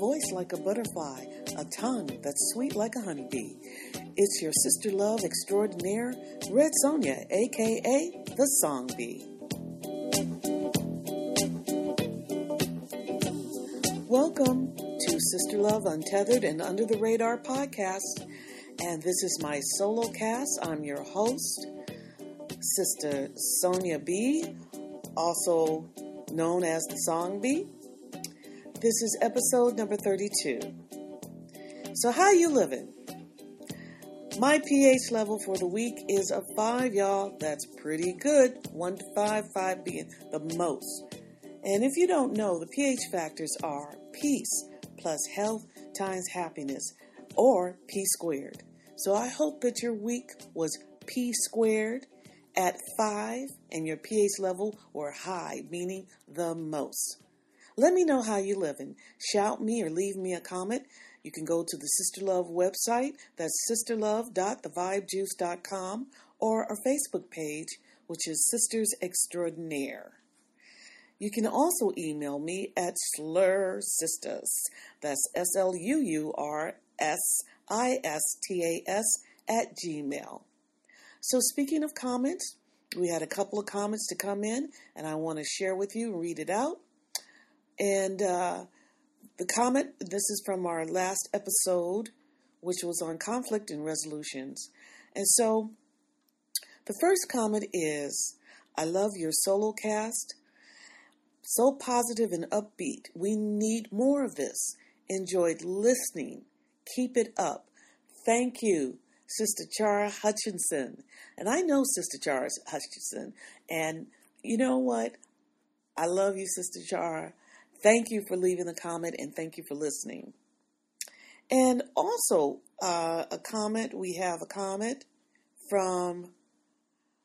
voice like a butterfly, a tongue that's sweet like a honeybee. It's your Sister Love Extraordinaire, Red Sonja, a.k.a. the Song Bee. Welcome to Sister Love Untethered and Under the Radar podcast. And this is my solo cast. I'm your host, Sister Sonja Bee, also known as the Song Bee. This is episode number 32. So how you living? My pH level for the week is a 5, y'all. That's pretty good. 1 to 5, 5 being the most. And if you don't know, the pH factors are peace plus health times happiness, or P squared. So I hope that your week was P squared at 5 and your pH level were high, meaning the most. Let me know how you living. Shout me or leave me a comment. You can go to the Sister Love website, that's sisterlove.thevibejuice.com, or our Facebook page, which is Sisters Extraordinaire. You can also email me at slursistas, that's slursistas @gmail. So speaking of comments, we had a couple of comments to come in, and I want to share with you and read it out. And the comment, this is from our last episode, which was on conflict and resolutions. And so the first comment is, I love your solo cast. So positive and upbeat. We need more of this. Enjoyed listening. Keep it up. Thank you, Sister Chara Hutchinson. And I know Sister Chara Hutchinson. And you know what? I love you, Sister Chara. Thank you for leaving the comment and thank you for listening. And also we have a comment from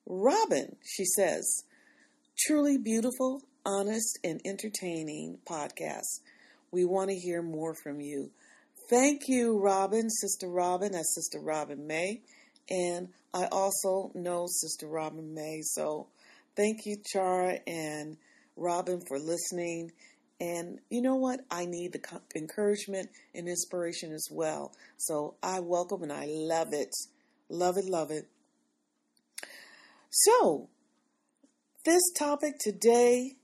Robin. She says, truly beautiful, honest, and entertaining podcast. We want to hear more from you. Thank you, Robin, Sister Robin, as Sister Robin May. And I also know Sister Robin May. So thank you, Chara and Robin, for listening. And you know what? I need the encouragement and inspiration as well. So I welcome and I love it. Love it, love it. So this topic today,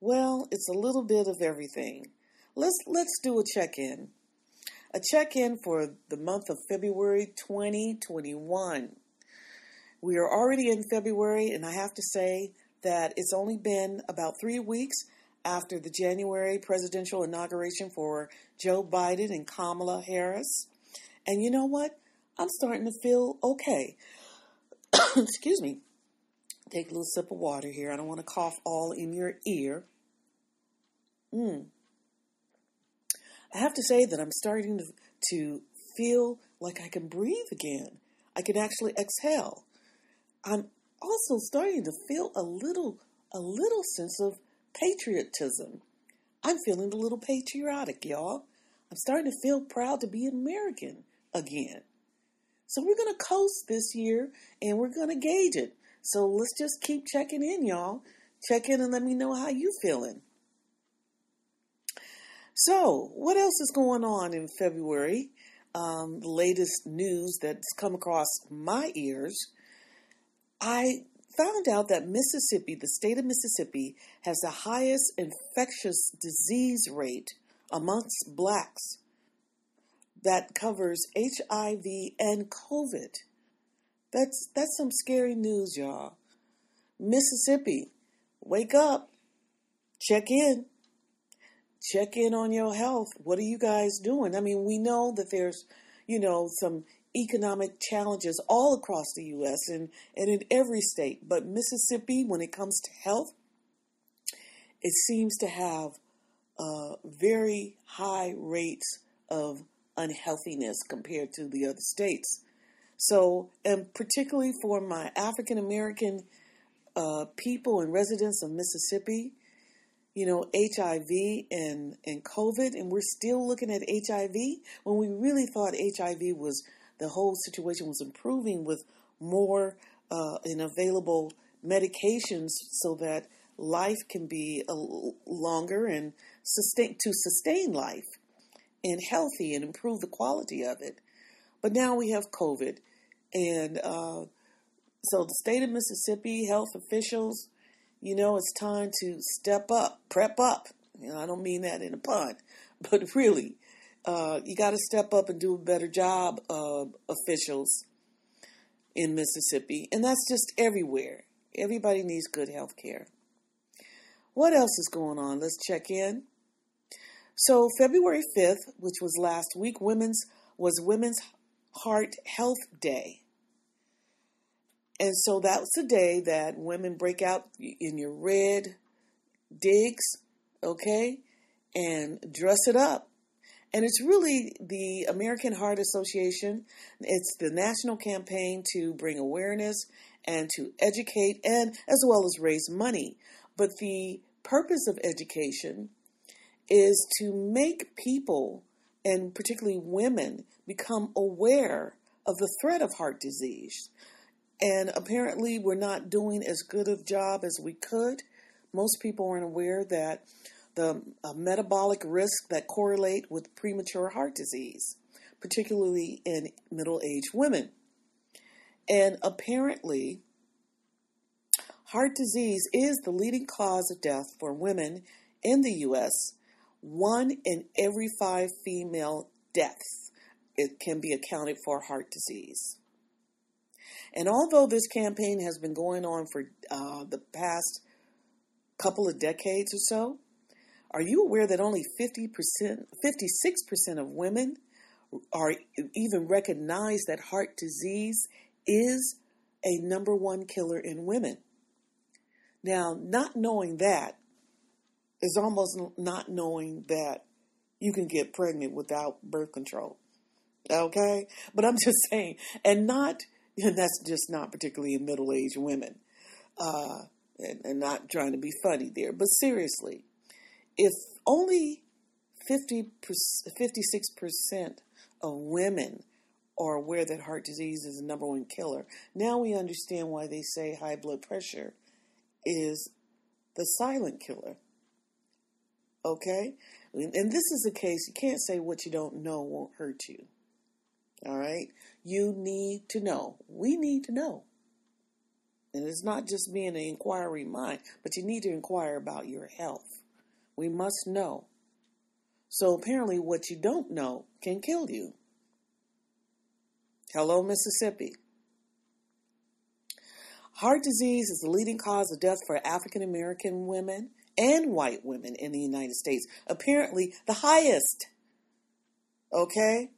well, it's a little bit of everything. Let's do a check-in. A check-in for the month of February 2021. We are already in February, and I have to say that it's only been about 3 weeks after the January presidential inauguration for Joe Biden and Kamala Harris. And you know what? I'm starting to feel okay. Excuse me. Take a little sip of water here. I don't want to cough all in your ear. I have to say that I'm starting to feel like I can breathe again. I can actually exhale. I'm also starting to feel a little sense of patriotism. I'm feeling a little patriotic, y'all. I'm starting to feel proud to be American again. So we're going to coast this year and we're going to gauge it. So let's just keep checking in, y'all. Check in and let me know how you feeling. So what else is going on in February? The latest news that's come across my ears. I found out that Mississippi, the state of Mississippi, has the highest infectious disease rate amongst blacks that covers HIV and COVID. That's some scary news, y'all. Mississippi, wake up. Check in. Check in on your health. What are you guys doing? I mean, we know that there's, some economic challenges all across the U.S. and in every state. But Mississippi, when it comes to health, it seems to have very high rates of unhealthiness compared to the other states. So, and particularly for my African American people and residents of Mississippi, HIV and COVID, and we're still looking at HIV when we really thought HIV was, the whole situation was improving with more and available medications so that life can be longer and sustain life. and healthy and improve the quality of it. But now we have COVID. And so the state of Mississippi health officials, you know, it's time to step up, prep up. You know, I don't mean that in a pun, but really, you got to step up and do a better job, officials in Mississippi. And that's just everywhere. Everybody needs good health care. What else is going on? Let's check in. So February 5th, which was last week, was Women's Heart Health Day. And so that's the day that women break out in your red digs, okay, and dress it up. And it's really the American Heart Association. It's the national campaign to bring awareness and to educate and as well as raise money. But the purpose of education is to make people, and particularly women, become aware of the threat of heart disease. And apparently we're not doing as good a job as we could. Most people aren't aware that the metabolic risk that correlate with premature heart disease, particularly in middle-aged women. And apparently, heart disease is the leading cause of death for women in the U.S. 1 in every 5 female deaths, it can be accounted for heart disease. And although this campaign has been going on for the past couple of decades or so, are you aware that only 56% of women are even recognize that heart disease is a number one killer in women? Now, not knowing that is almost not knowing that you can get pregnant without birth control. Okay? But I'm just saying, and that's just not particularly in middle-aged women. And not trying to be funny there, but seriously. If only 56% of women are aware that heart disease is the number one killer, now we understand why they say high blood pressure is the silent killer. Okay? And this is the case, you can't say what you don't know won't hurt you. All right? You need to know. We need to know. And it's not just being an inquiring mind, but you need to inquire about your health. We must know. So apparently what you don't know can kill you. Hello, Mississippi. Heart disease is the leading cause of death for African American women and white women in the United States. Apparently the highest. Okay?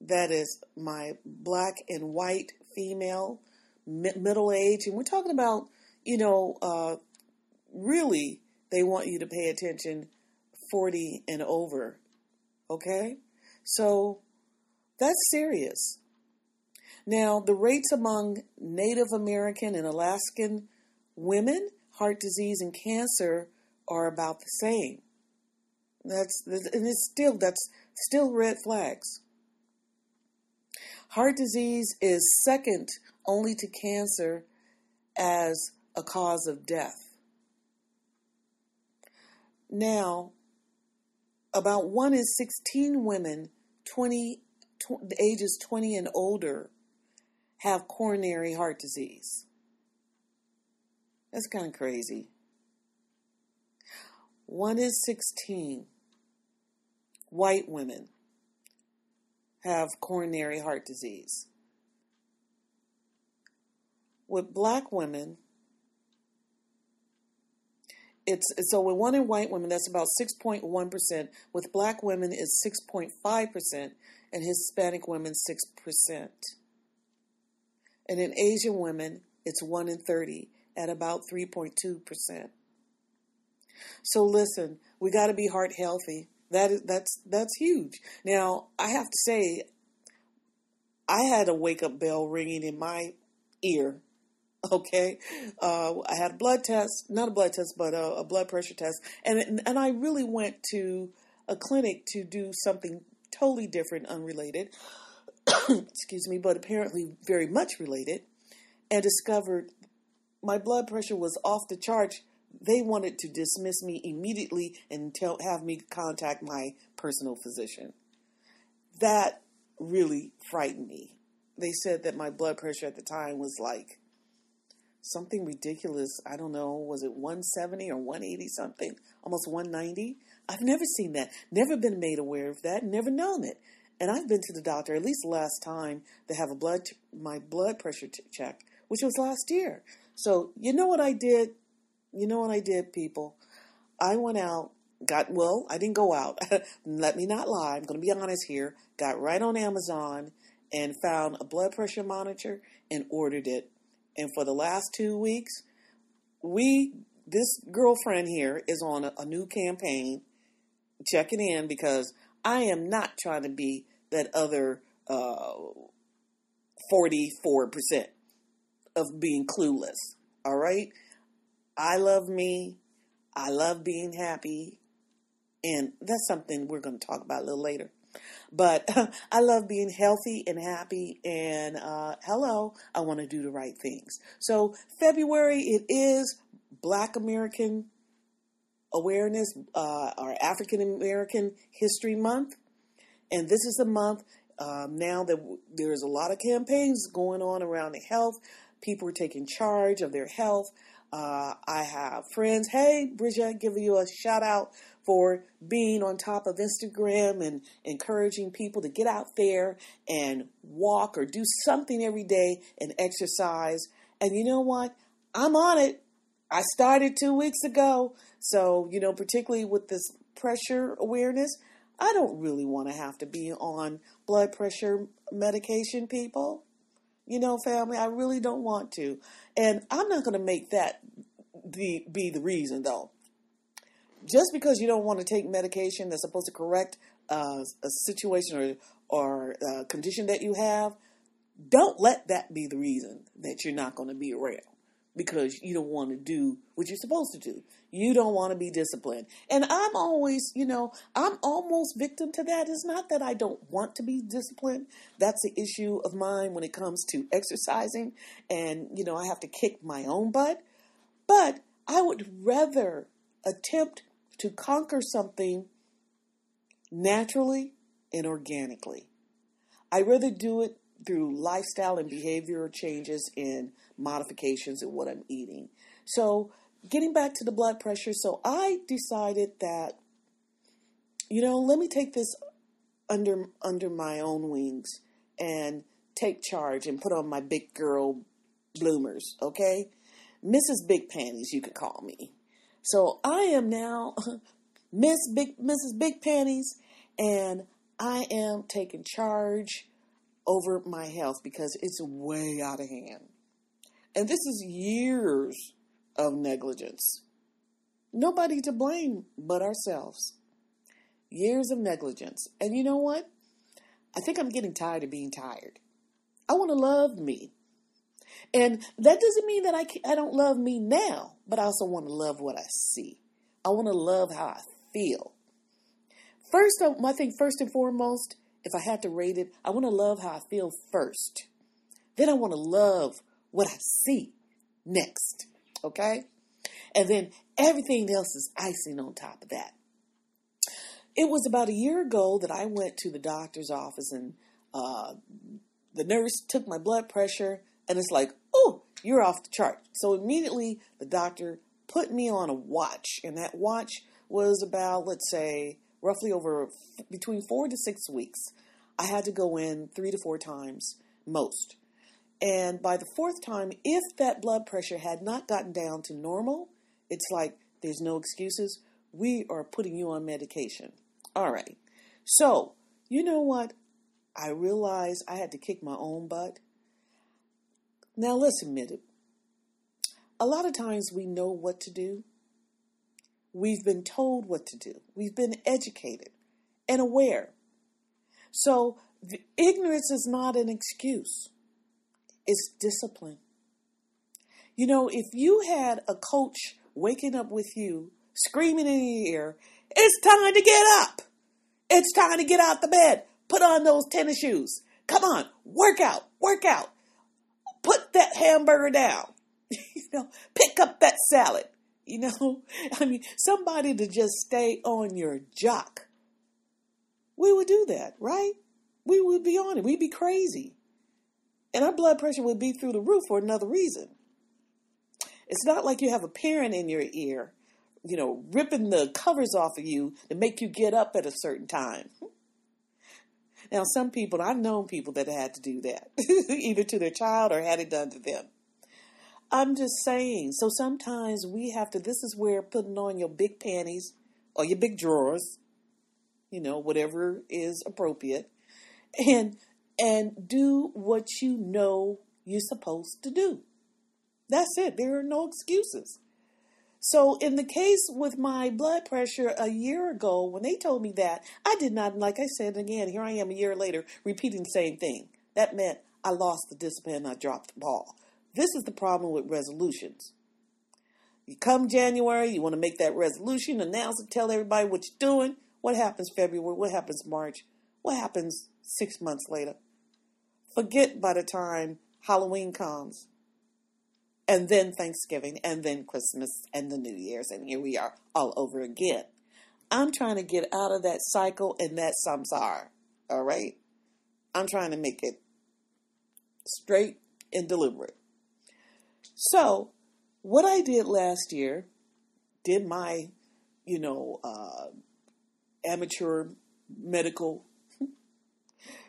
That is my black and white female, middle age. And we're talking about, you know, really, they want you to pay attention 40 and over, okay? So that's serious. Now, the rates among Native American and Alaskan women, heart disease and cancer are about the same. That's still red flags. Heart disease is second only to cancer as a cause of death. Now, about 1 in 16 women ages 20 and older have coronary heart disease. That's kind of crazy. 1 in 16 white women have coronary heart disease. With black women, so with one in white women, that's about 6.1%. With black women, it's 6.5%. And Hispanic women, 6%. And in Asian women, it's 1 in 30 at about 3.2%. So listen, we got to be heart healthy. That's huge. Now, I have to say, I had a wake-up bell ringing in my ear. Okay, I had a blood test, not a blood test, but a blood pressure test. And I really went to a clinic to do something totally different, unrelated, excuse me, but apparently very much related, and discovered my blood pressure was off the charts. They wanted to dismiss me immediately and have me contact my personal physician. that really frightened me. They said that my blood pressure at the time was like something ridiculous. I don't know, was it 170 or 180 something, almost 190? I've never seen that, never been made aware of that, never known it. And I've been to the doctor at least last time to have my blood pressure checked, which was last year. So you know what I did? You know what I did, people? I went out, I didn't go out. Let me not lie. I'm going to be honest here. Got right on Amazon and found a blood pressure monitor and ordered it. And for the last 2 weeks, this girlfriend here is on a new campaign, checking in, because I am not trying to be that other 44% of being clueless. All right? I love me. I love being happy. And that's something we're going to talk about a little later. But I love being healthy and happy. And I want to do the right things. So February, it is Black American Awareness, our African American History Month. And this is the month now that there's a lot of campaigns going on around the health. People are taking charge of their health. I have friends. Hey, Bridget, give you a shout out for being on top of Instagram and encouraging people to get out there and walk or do something every day and exercise. And you know what? I'm on it. I started 2 weeks ago. So, you know, particularly with this pressure awareness, I don't really want to have to be on blood pressure medication, people. You know, family, I really don't want to. And I'm not going to make that be the reason, though. Just because you don't want to take medication that's supposed to correct a situation or a condition that you have, don't let that be the reason that you're not going to be around, because you don't want to do what you're supposed to do. You don't want to be disciplined. And I'm always, you know, I'm almost victim to that. It's not that I don't want to be disciplined. That's the issue of mine when it comes to exercising. And, you know, I have to kick my own butt. But I would rather attempt to conquer something naturally and organically. I'd rather do it through lifestyle and behavioral changes and modifications in what I'm eating. So getting back to the blood pressure, so I decided that, you know, let me take this under my own wings and take charge and put on my big girl bloomers, okay? Mrs. Big Panties, you could call me. So I am now Mrs. Big Panties, and I am taking charge over my health because it's way out of hand. And this is years of negligence. Nobody to blame but ourselves. Years of negligence. And you know what? I think I'm getting tired of being tired. I want to love me. And that doesn't mean that I don't love me now, but I also want to love what I see. I want to love how I feel. First and foremost, if I had to rate it, I want to love how I feel first. Then I want to love what I see next. Okay? And then everything else is icing on top of that. It was about a year ago that I went to the doctor's office, and the nurse took my blood pressure, and it's like, oh, you're off the chart. So immediately the doctor put me on a watch, and that watch was about, let's say, roughly over between 4 to 6 weeks. I had to go in 3 to 4 times most. And by the fourth time, if that blood pressure had not gotten down to normal, it's like, there's no excuses. We are putting you on medication. All right. So, you know what? I realized I had to kick my own butt. Now, let's admit it. A lot of times we know what to do. We've been told what to do. We've been educated and aware. So, ignorance is not an excuse. It's discipline. You know, if you had a coach waking up with you, screaming in your ear, it's time to get up. It's time to get out the bed. Put on those tennis shoes. Come on, work out. Put that hamburger down. You know, pick up that salad. You know, I mean, somebody to just stay on your jock. We would do that, right? we would be on it. We'd be crazy. And our blood pressure would be through the roof for another reason. It's not like you have a parent in your ear, you know, ripping the covers off of you to make you get up at a certain time. Now, some people, I've known people that had to do that, either to their child or had it done to them. I'm just saying, so sometimes we have to, this is where putting on your big panties or your big drawers, you know, whatever is appropriate, and do what you know you're supposed to do. That's it. There are no excuses. So in the case with my blood pressure a year ago, when they told me that, I did not, like I said again, here I am a year later repeating the same thing. That meant I lost the discipline. I dropped the ball. This is the problem with resolutions. You come January, you want to make that resolution, announce it, tell everybody what you're doing. What happens February? What happens March? What happens 6 months later? Forget by the time Halloween comes, and then Thanksgiving, and then Christmas, and the New Year's, and here we are all over again. I'm trying to get out of that cycle and that samsara, all right? I'm trying to make it straight and deliberate. So, what I did last year, did my, amateur medical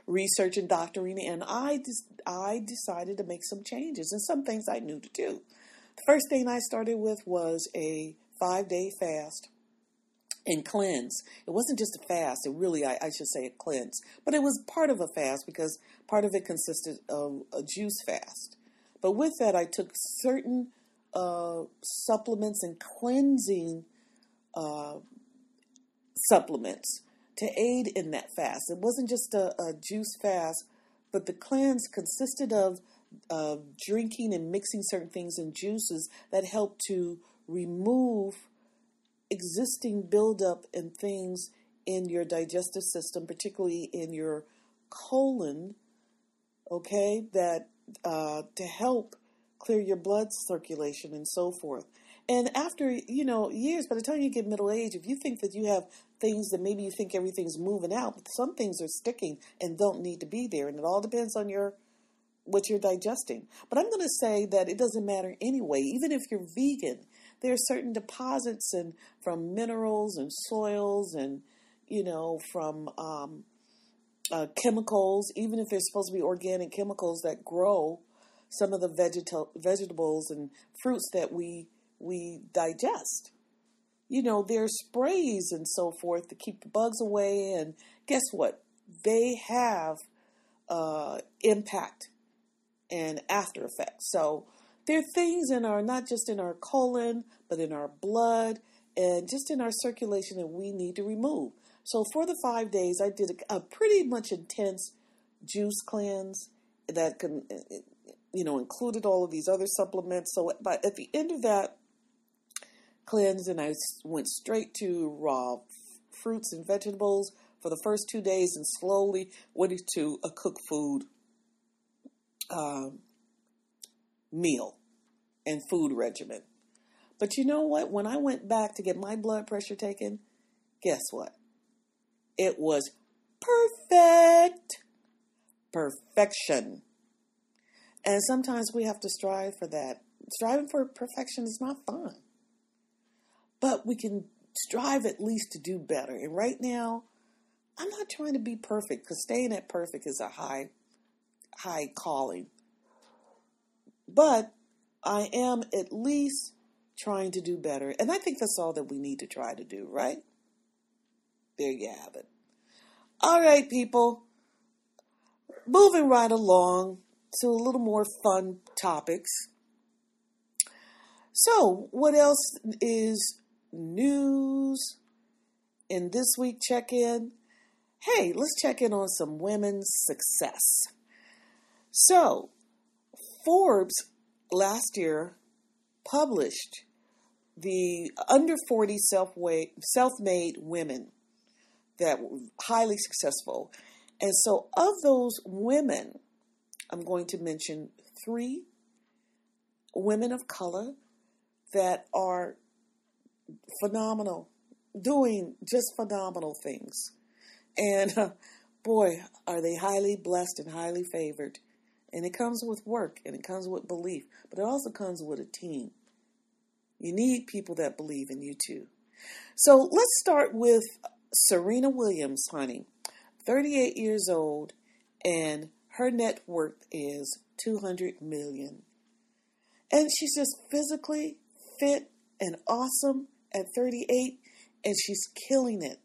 research and doctoring, and I decided to make some changes and some things I knew to do. The first thing I started with was a 5-day fast and cleanse. It wasn't just a fast, it really, I should say a cleanse, but it was part of a fast because part of it consisted of a juice fast. But with that, I took certain supplements and cleansing supplements to aid in that fast. It wasn't just a juice fast, but the cleanse consisted of drinking and mixing certain things in juices that helped to remove existing buildup and things in your digestive system, particularly in your colon, okay, that to help clear your blood circulation and so forth. And after, years, by the time you get middle age, if you think that you have things that maybe you think everything's moving out, but some things are sticking and don't need to be there. And it all depends on what you're digesting. But I'm going to say that it doesn't matter anyway. Even if you're vegan, there are certain deposits and from minerals and soils and, from chemicals, even if they're supposed to be organic chemicals that grow some of the vegetables and fruits that we digest. There are sprays and so forth to keep the bugs away. And guess what? They have impact and after effects. So there are things not just in our colon, but in our blood and just in our circulation that we need to remove. So for the 5 days, I did a pretty much intense juice cleanse that included all of these other supplements. So but at the end of that cleanse, and I went straight to raw fruits and vegetables for the first 2 days and slowly went into a cooked food meal and food regimen. But you know what? When I went back to get my blood pressure taken, guess what? It was perfect. Perfection. And sometimes we have to strive for that. Striving for perfection is not fun. But we can strive at least to do better. And right now, I'm not trying to be perfect because staying at perfect is a high calling. But I am at least trying to do better. And I think that's all that we need to try to do, right? There you have it. All right, people. Moving right along. So a little more fun topics. So what else is news in this week check-in? Hey, let's check in on some women's success. So Forbes last year published the under 40 self-made women that were highly successful. And so of those women, I'm going to mention 3 women of color that are phenomenal, doing just phenomenal things. And boy, are they highly blessed and highly favored. And it comes with work, and it comes with belief, but it also comes with a team. You need people that believe in you too. So let's start with Serena Williams, honey. 38 years old, and her net worth is $200 million. And she's just physically fit and awesome at 38, and she's killing it.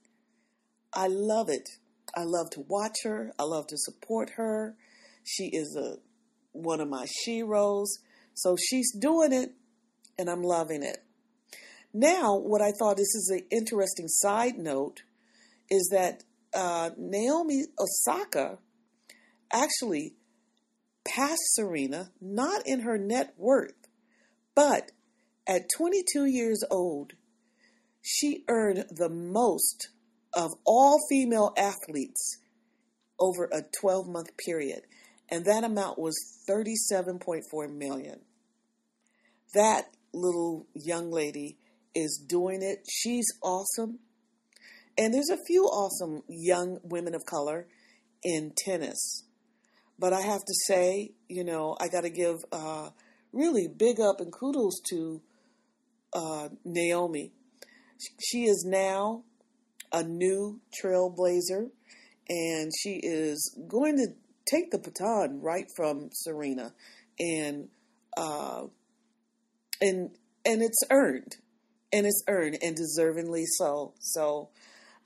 I love it. I love to watch her. I love to support her. She is one of my sheroes. So she's doing it, and I'm loving it. Now, what I thought this is an interesting side note is that Naomi Osaka actually passed Serena, not in her net worth, but at 22 years old, she earned the most of all female athletes over a 12-month period. And that amount was $37.4 million. That little young lady is doing it. She's awesome. And there's a few awesome young women of color in tennis. But I have to say, you know, I got to give really big up and kudos to Naomi. She is now a new trailblazer, and she is going to take the baton right from Serena, and it's earned, and deservingly so. So,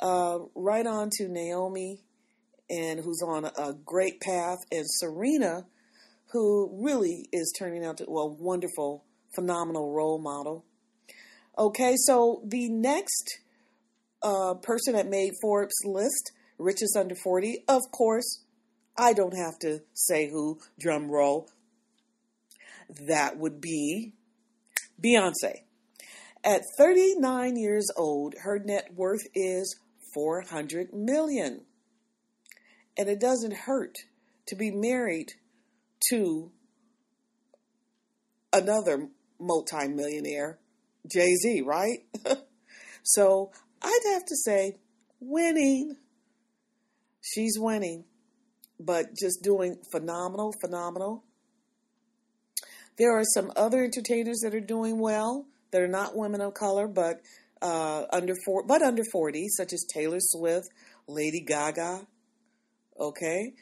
right on to Naomi, and who's on a great path, and Serena, who really is turning out to a wonderful, phenomenal role model. Okay, so the next person that made Forbes list, richest under 40, of course, I don't have to say who, drum roll, that would be Beyoncé. At 39 years old, her net worth is $400 million. And it doesn't hurt to be married to another multimillionaire, Jay Z, right? So I'd have to say winning. She's winning, but just doing phenomenal, phenomenal. There are some other entertainers that are doing well that are not women of color, but under 40, such as Taylor Swift, Lady Gaga. Okay,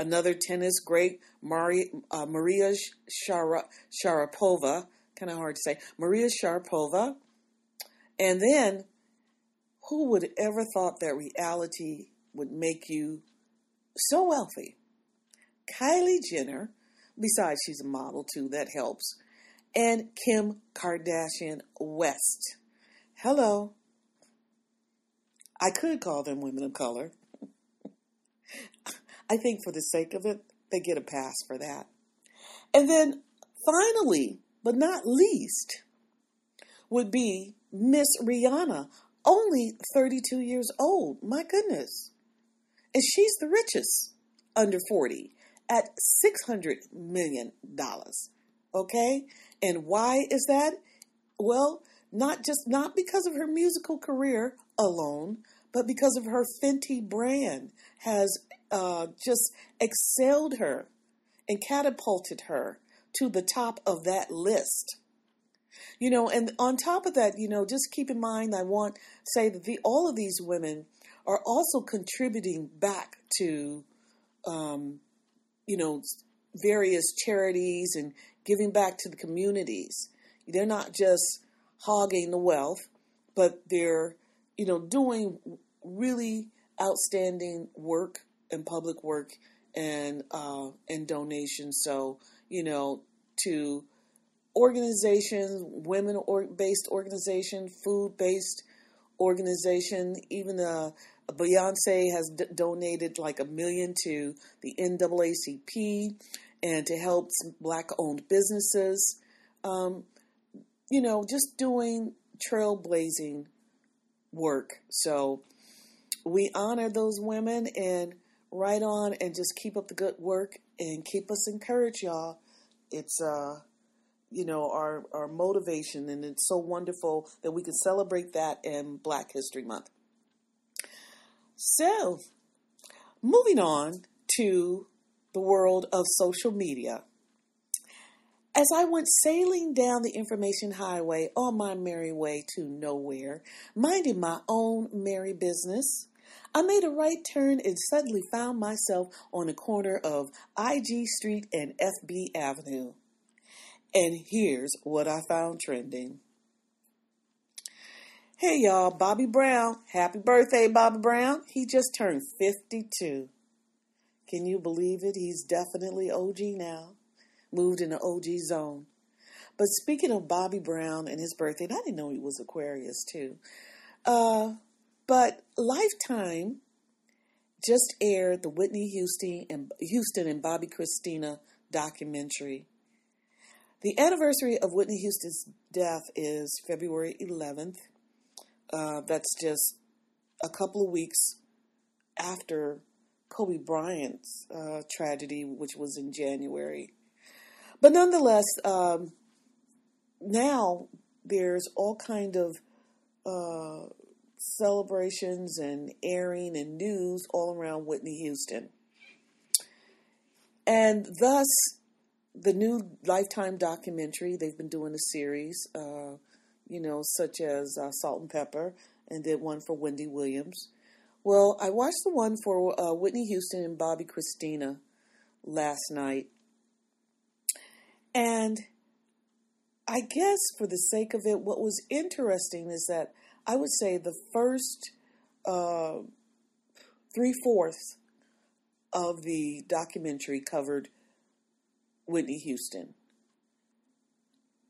another tennis great, Maria Sharapova. Kind of hard to say, Maria Sharapova. And then, who would ever thought that reality would make you so wealthy? Kylie Jenner. Besides, she's a model too. That helps. And Kim Kardashian West. Hello. I could call them women of color. I think for the sake of it, they get a pass for that. And then finally, but not least, would be Miss Rihanna, only 32 years old. My goodness. And she's the richest under 40 at $600 million. Okay? And why is that? Well, not because of her musical career alone, but because of her Fenty brand has just excelled her and catapulted her to the top of that list. You know, and on top of that, you know, just keep in mind, I want to say that all of these women are also contributing back to, you know, various charities and giving back to the communities. They're not just hogging the wealth, but they're, you know, doing really outstanding work and public work and donations. So, you know, to organizations, women-based organization, food-based organization, even Beyonce has donated like $1 million to the NAACP and to help some black-owned businesses. You know, just doing trailblazing work. So we honor those women and right on, and just keep up the good work and keep us encouraged, y'all. It's you know, our motivation, and it's so wonderful that we can celebrate that in Black History Month. So Moving on to the world of social media. As I went sailing down the information highway on my merry way to nowhere, minding my own merry business, I made a right turn and suddenly found myself on the corner of IG Street and FB Avenue. And here's what I found trending. Hey y'all, Bobby Brown. Happy birthday, Bobby Brown. He just turned 52. Can you believe it? He's definitely OG now. Moved in the OG zone. But speaking of Bobby Brown and his birthday, and I didn't know he was Aquarius too. But Lifetime just aired the Whitney Houston and Bobby Christina documentary. The anniversary of Whitney Houston's death is February 11th. That's just a couple of weeks after Kobe Bryant's tragedy, which was in January. But nonetheless, now there's all kind of celebrations and airing and news all around Whitney Houston. And thus, the new Lifetime documentary, they've been doing a series, such as Salt and Pepper, and did one for Wendy Williams. Well, I watched the one for Whitney Houston and Bobby Christina last night. And I guess for the sake of it, what was interesting is that I would say the first 3/4 of the documentary covered Whitney Houston.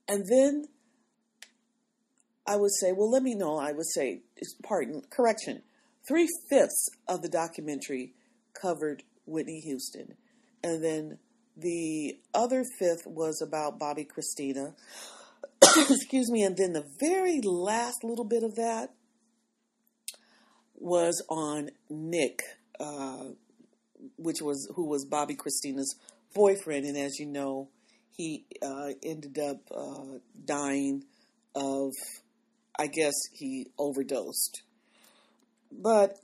And then I would say 3/5 of the documentary covered Whitney Houston. And then the other fifth was about Bobby Christina. Excuse me. And then the very last little bit of that was on Nick, who was Bobby Christina's boyfriend. And as you know, he ended up dying of, I guess he overdosed. But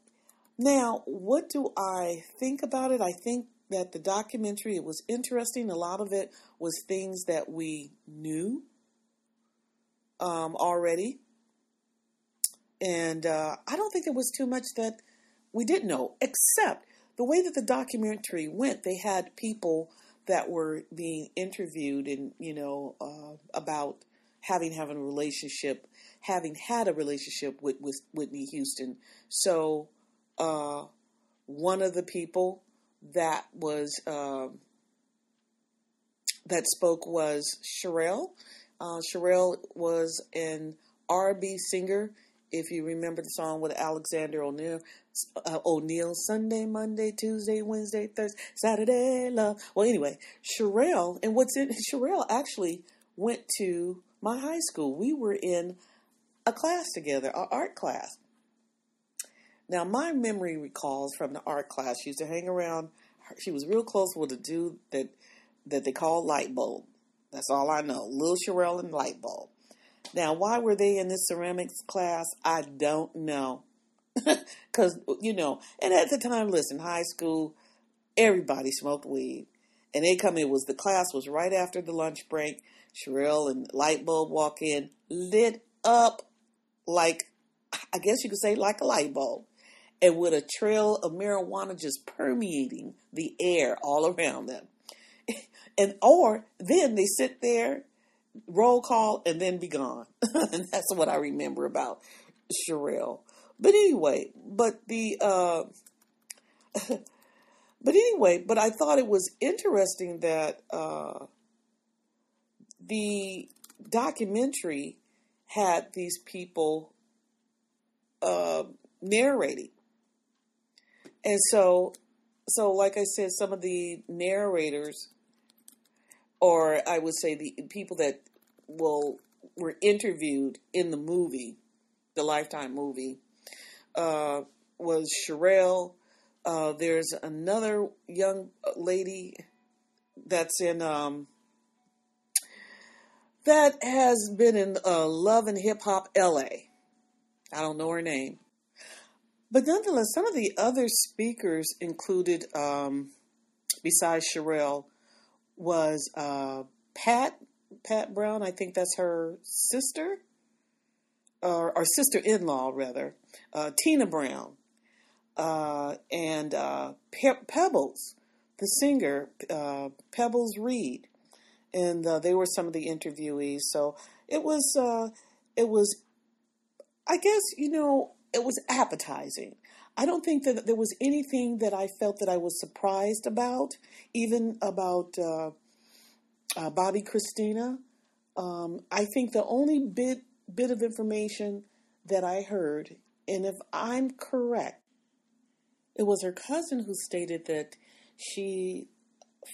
now, what do I think about it? I think that the documentary, it was interesting. A lot of it was things that we knew already. And I don't think it was too much that we didn't know, except the way that the documentary went, they had people that were being interviewed and, about having had a relationship with Whitney Houston. So one of the people that was that spoke was Cherrelle. Cherrelle was an R&B singer. If you remember the song with Alexander O'Neal, Sunday, Monday, Tuesday, Wednesday, Thursday, Saturday, love. Well, anyway, Cherrelle, and Cherrelle actually went to my high school. We were in a class together, an art class. Now, my memory recalls from the art class, she used to hang around. She was real close with a dude that they called Light Bulb. That's all I know. Lil Cherrelle and Light Bulb. Now, why were they in this ceramics class? I don't know. Because, and at the time, listen, high school, everybody smoked weed. And they come in, the class was right after the lunch break. Cherrelle and Light Bulb walk in, lit up like, I guess you could say like a light bulb. And with a trail of marijuana just permeating the air all around them. Or then they sit there, roll call, and then be gone. And that's what I remember about Cherrelle. But I thought it was interesting that the documentary had these people narrating. And so like I said, some of the narrators, or I would say the people that were interviewed in the movie, the Lifetime movie, was Cherrelle. There's another young lady that's in, that has been in Love and Hip Hop LA. I don't know her name. But nonetheless, some of the other speakers included, besides Cherrelle, was Pat Brown. I think that's her sister, or sister-in-law, rather. Tina Brown. And Pebbles, the singer, Pebbles Reed. And they were some of the interviewees. So it was, I guess, it was appetizing. I don't think that there was anything that I felt that I was surprised about, even about Bobby Christina. I think the only bit of information that I heard, and if I'm correct, it was her cousin who stated that she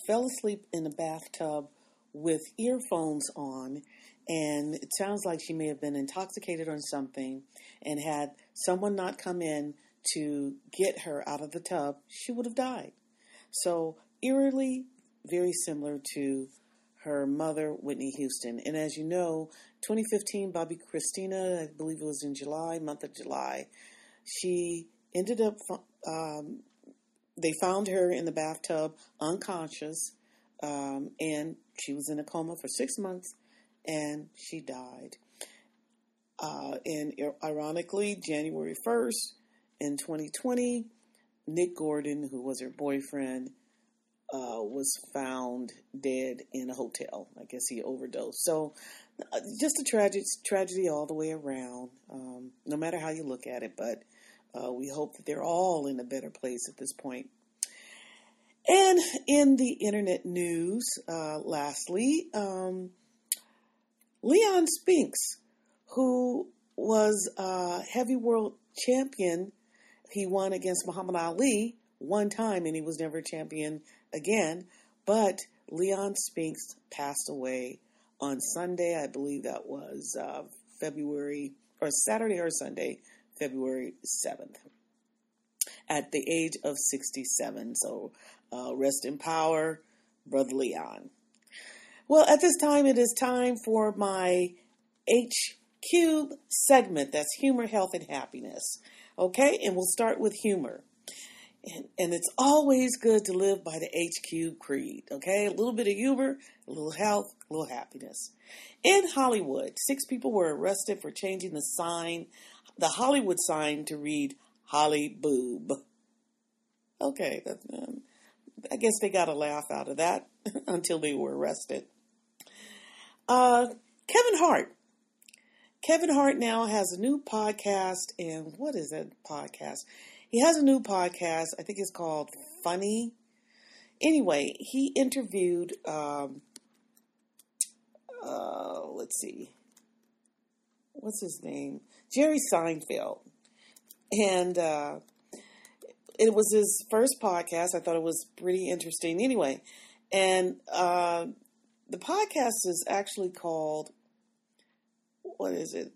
fell asleep in a bathtub with earphones on, and it sounds like she may have been intoxicated on something, and had someone not come in to get her out of the tub, she would have died. So eerily, very similar to her mother, Whitney Houston. And as you know, 2015, Bobby Christina, I believe it was in July, month of July, she ended up, they found her in the bathtub unconscious, and she was in a coma for 6 months, and she died. And ironically, January 1st, in 2020, Nick Gordon, who was her boyfriend, was found dead in a hotel. I guess he overdosed. So just a tragedy all the way around, no matter how you look at it. But we hope that they're all in a better place at this point. And in the internet news, lastly, Leon Spinks, who was a heavy world champion. He won against Muhammad Ali one time, and he was never a champion again. But Leon Spinks passed away on Sunday. I believe that was Saturday or Sunday, February 7th, at the age of 67. So rest in power, Brother Leon. Well, at this time, it is time for my H-Cube segment. That's humor, health, and happiness. Okay, and we'll start with humor. And it's always good to live by the H-Cube creed, okay? A little bit of humor, a little health, a little happiness. In Hollywood, 6 people were arrested for changing the Hollywood sign to read Holly Boob. Okay, I guess they got a laugh out of that until they were arrested. Kevin Hart. Kevin Hart now has a new podcast, and what is that podcast? He has a new podcast. I think it's called Funny. Anyway, he interviewed, let's see, what's his name? Jerry Seinfeld. And it was his first podcast. I thought it was pretty interesting. Anyway, and the podcast is actually called, what is it?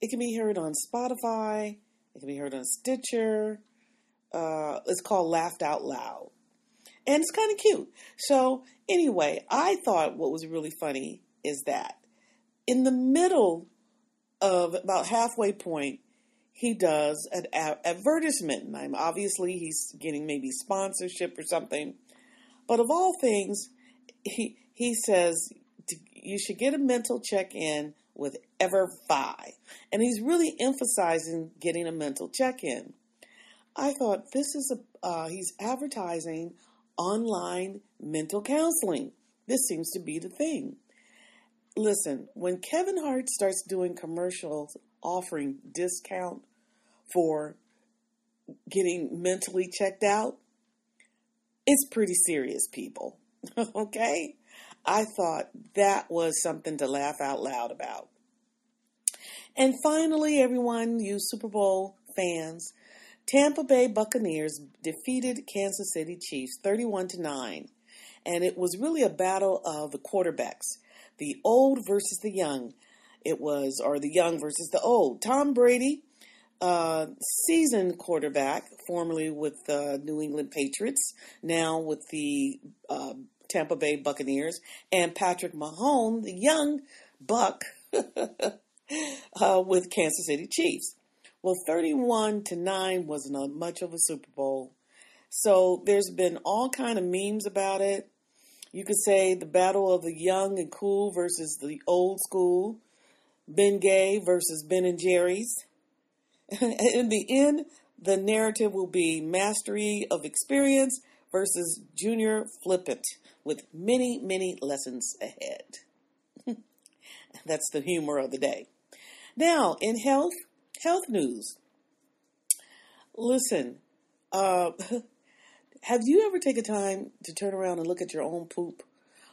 It can be heard on Spotify. It can be heard on Stitcher. It's called Laughed Out Loud. And it's kind of cute. So anyway, I thought what was really funny is that in the middle of about halfway point, he does an advertisement. And obviously he's getting maybe sponsorship or something. But of all things, he says, you should get a mental check-in with EverFi. And he's really emphasizing getting a mental check-in. I thought this is he's advertising online mental counseling. This seems to be the thing. Listen, when Kevin Hart starts doing commercials offering discount for getting mentally checked out, it's pretty serious, people. Okay? I thought that was something to laugh out loud about. And finally, everyone, you Super Bowl fans, Tampa Bay Buccaneers defeated Kansas City Chiefs 31-9. And it was really a battle of the quarterbacks, the old versus the young. It was, or the young versus the old. Tom Brady, seasoned quarterback, formerly with the New England Patriots, now with the Tampa Bay Buccaneers, and Patrick Mahomes, the young buck, with Kansas City Chiefs. Well, 31-9 wasn't much of a Super Bowl. So there's been all kind of memes about it. You could say the battle of the young and cool versus the old school. Ben Gay versus Ben and Jerry's. In the end, the narrative will be mastery of experience versus junior flippant, with many, many lessons ahead. That's the humor of the day. Now, in health news. Listen, have you ever taken time to turn around and look at your own poop?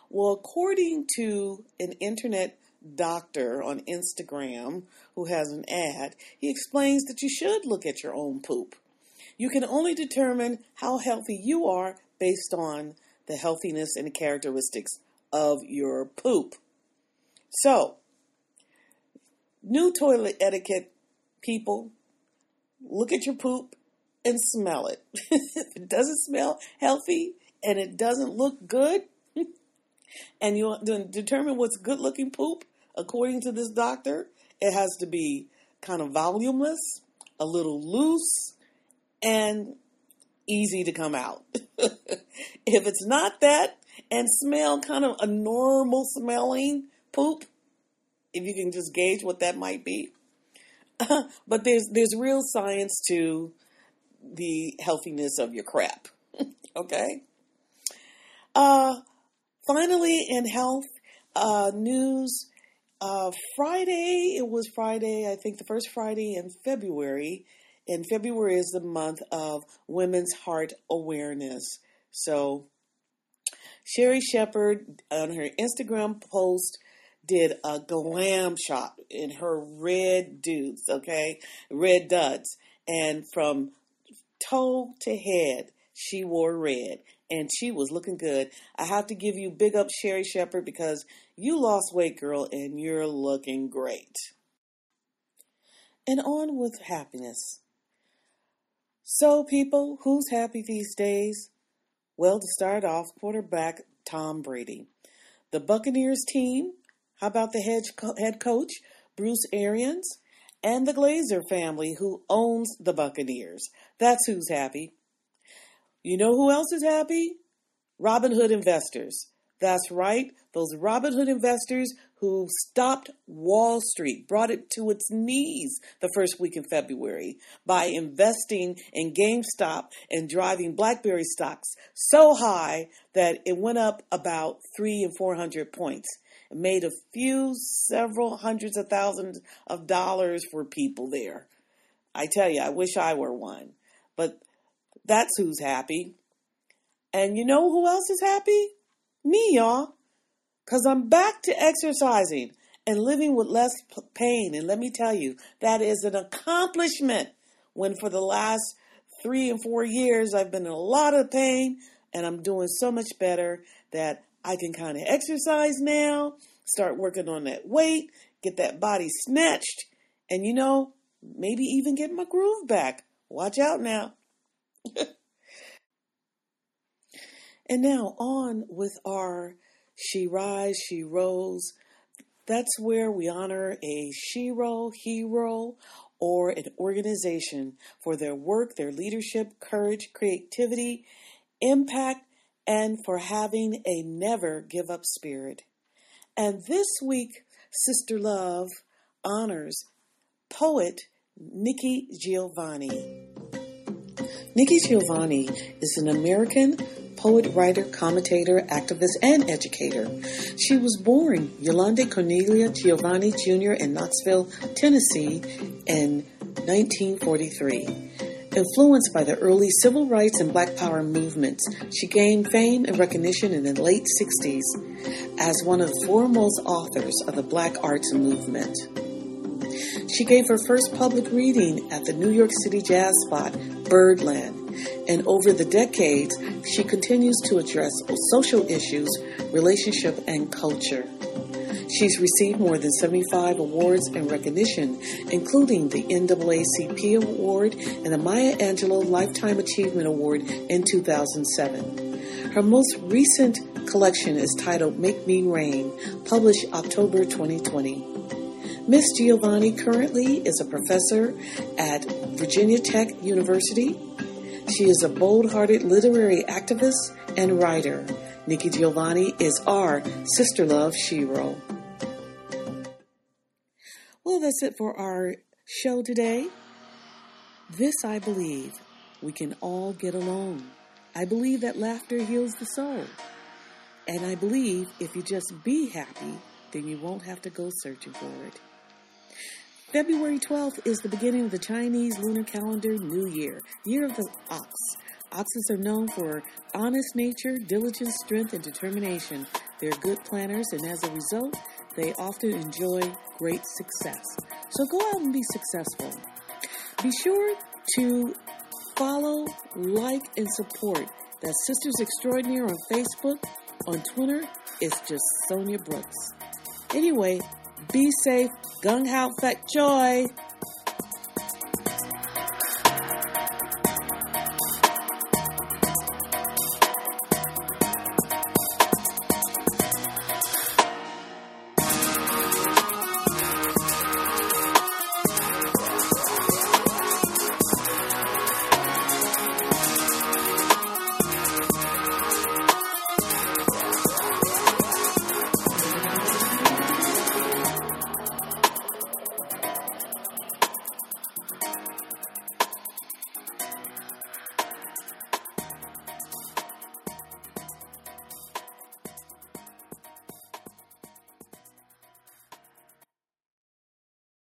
Well, according to an internet doctor on Instagram who has an ad, he explains that you should look at your own poop. You can only determine how healthy you are based on the healthiness and characteristics of your poop. So, new toilet etiquette, people, look at your poop and smell it. If it doesn't smell healthy and it doesn't look good, and you'll determine what's good-looking poop, according to this doctor, it has to be kind of voluminous, a little loose, and easy to come out. If it's not that, and smell kind of a normal smelling poop, if you can just gauge what that might be. But there's real science to the healthiness of your crap. Okay? Finally, in health news, Friday, I think the first Friday in February. And February is the month of Women's Heart Awareness. So, Sherry Shepherd, on her Instagram post, did a glam shot in her red dudes, okay? Red duds. And from toe to head, she wore red. And she was looking good. I have to give you big up, Sherry Shepherd, because you lost weight, girl, and you're looking great. And on with happiness. So, people, who's happy these days? Well, to start off, quarterback Tom Brady. The Buccaneers team, how about the head coach, Bruce Arians, and the Glazer family who owns the Buccaneers? That's who's happy. You know who else is happy? Robinhood investors. That's right, those Robinhood investors who stopped Wall Street, brought it to its knees the first week in February by investing in GameStop and driving BlackBerry stocks so high that it went up about 300 and 400 points. It made a few, several hundreds of thousands of dollars for people there. I tell you, I wish I were one. But that's who's happy. And you know who else is happy? Me, y'all, because I'm back to exercising and living with less pain. And let me tell you, that is an accomplishment when for the last 3 and 4 years I've been in a lot of pain, and I'm doing so much better that I can kind of exercise now, start working on that weight, get that body snatched, and, you know, maybe even get my groove back. Watch out now. And now on with our She Rise, She Rose. That's where we honor a shero, hero, or an organization for their work, their leadership, courage, creativity, impact, and for having a never give up spirit. And this week, Sister Love honors poet Nikki Giovanni. Nikki Giovanni is an American poet, writer, commentator, activist, and educator. She was born Yolande Cornelia Giovanni Jr. in Knoxville, Tennessee in 1943. Influenced by the early civil rights and black power movements, she gained fame and recognition in the late 60s as one of the foremost authors of the black arts movement. She gave her first public reading at the New York City jazz spot, Birdland. And over the decades, she continues to address social issues, relationship, and culture. She's received more than 75 awards and recognition, including the NAACP Award and the Maya Angelou Lifetime Achievement Award in 2007. Her most recent collection is titled Make Me Rain, published October 2020. Miss Giovanni currently is a professor at Virginia Tech University. She is a bold-hearted literary activist and writer. Nikki Giovanni is our Sister Love Shero. Well, that's it for our show today. This I believe we can all get along. I believe that laughter heals the soul. And I believe if you just be happy, then you won't have to go searching for it. February 12th is the beginning of the Chinese Lunar Calendar New Year, Year of the Ox. Oxes are known for honest nature, diligence, strength, and determination. They're good planners, and as a result, they often enjoy great success. So go out and be successful. Be sure to follow, like, and support that Sisters Extraordinaire on Facebook. On Twitter, it's just Sonja Brooks. Anyway, be safe. Gung Hao Fat Joy.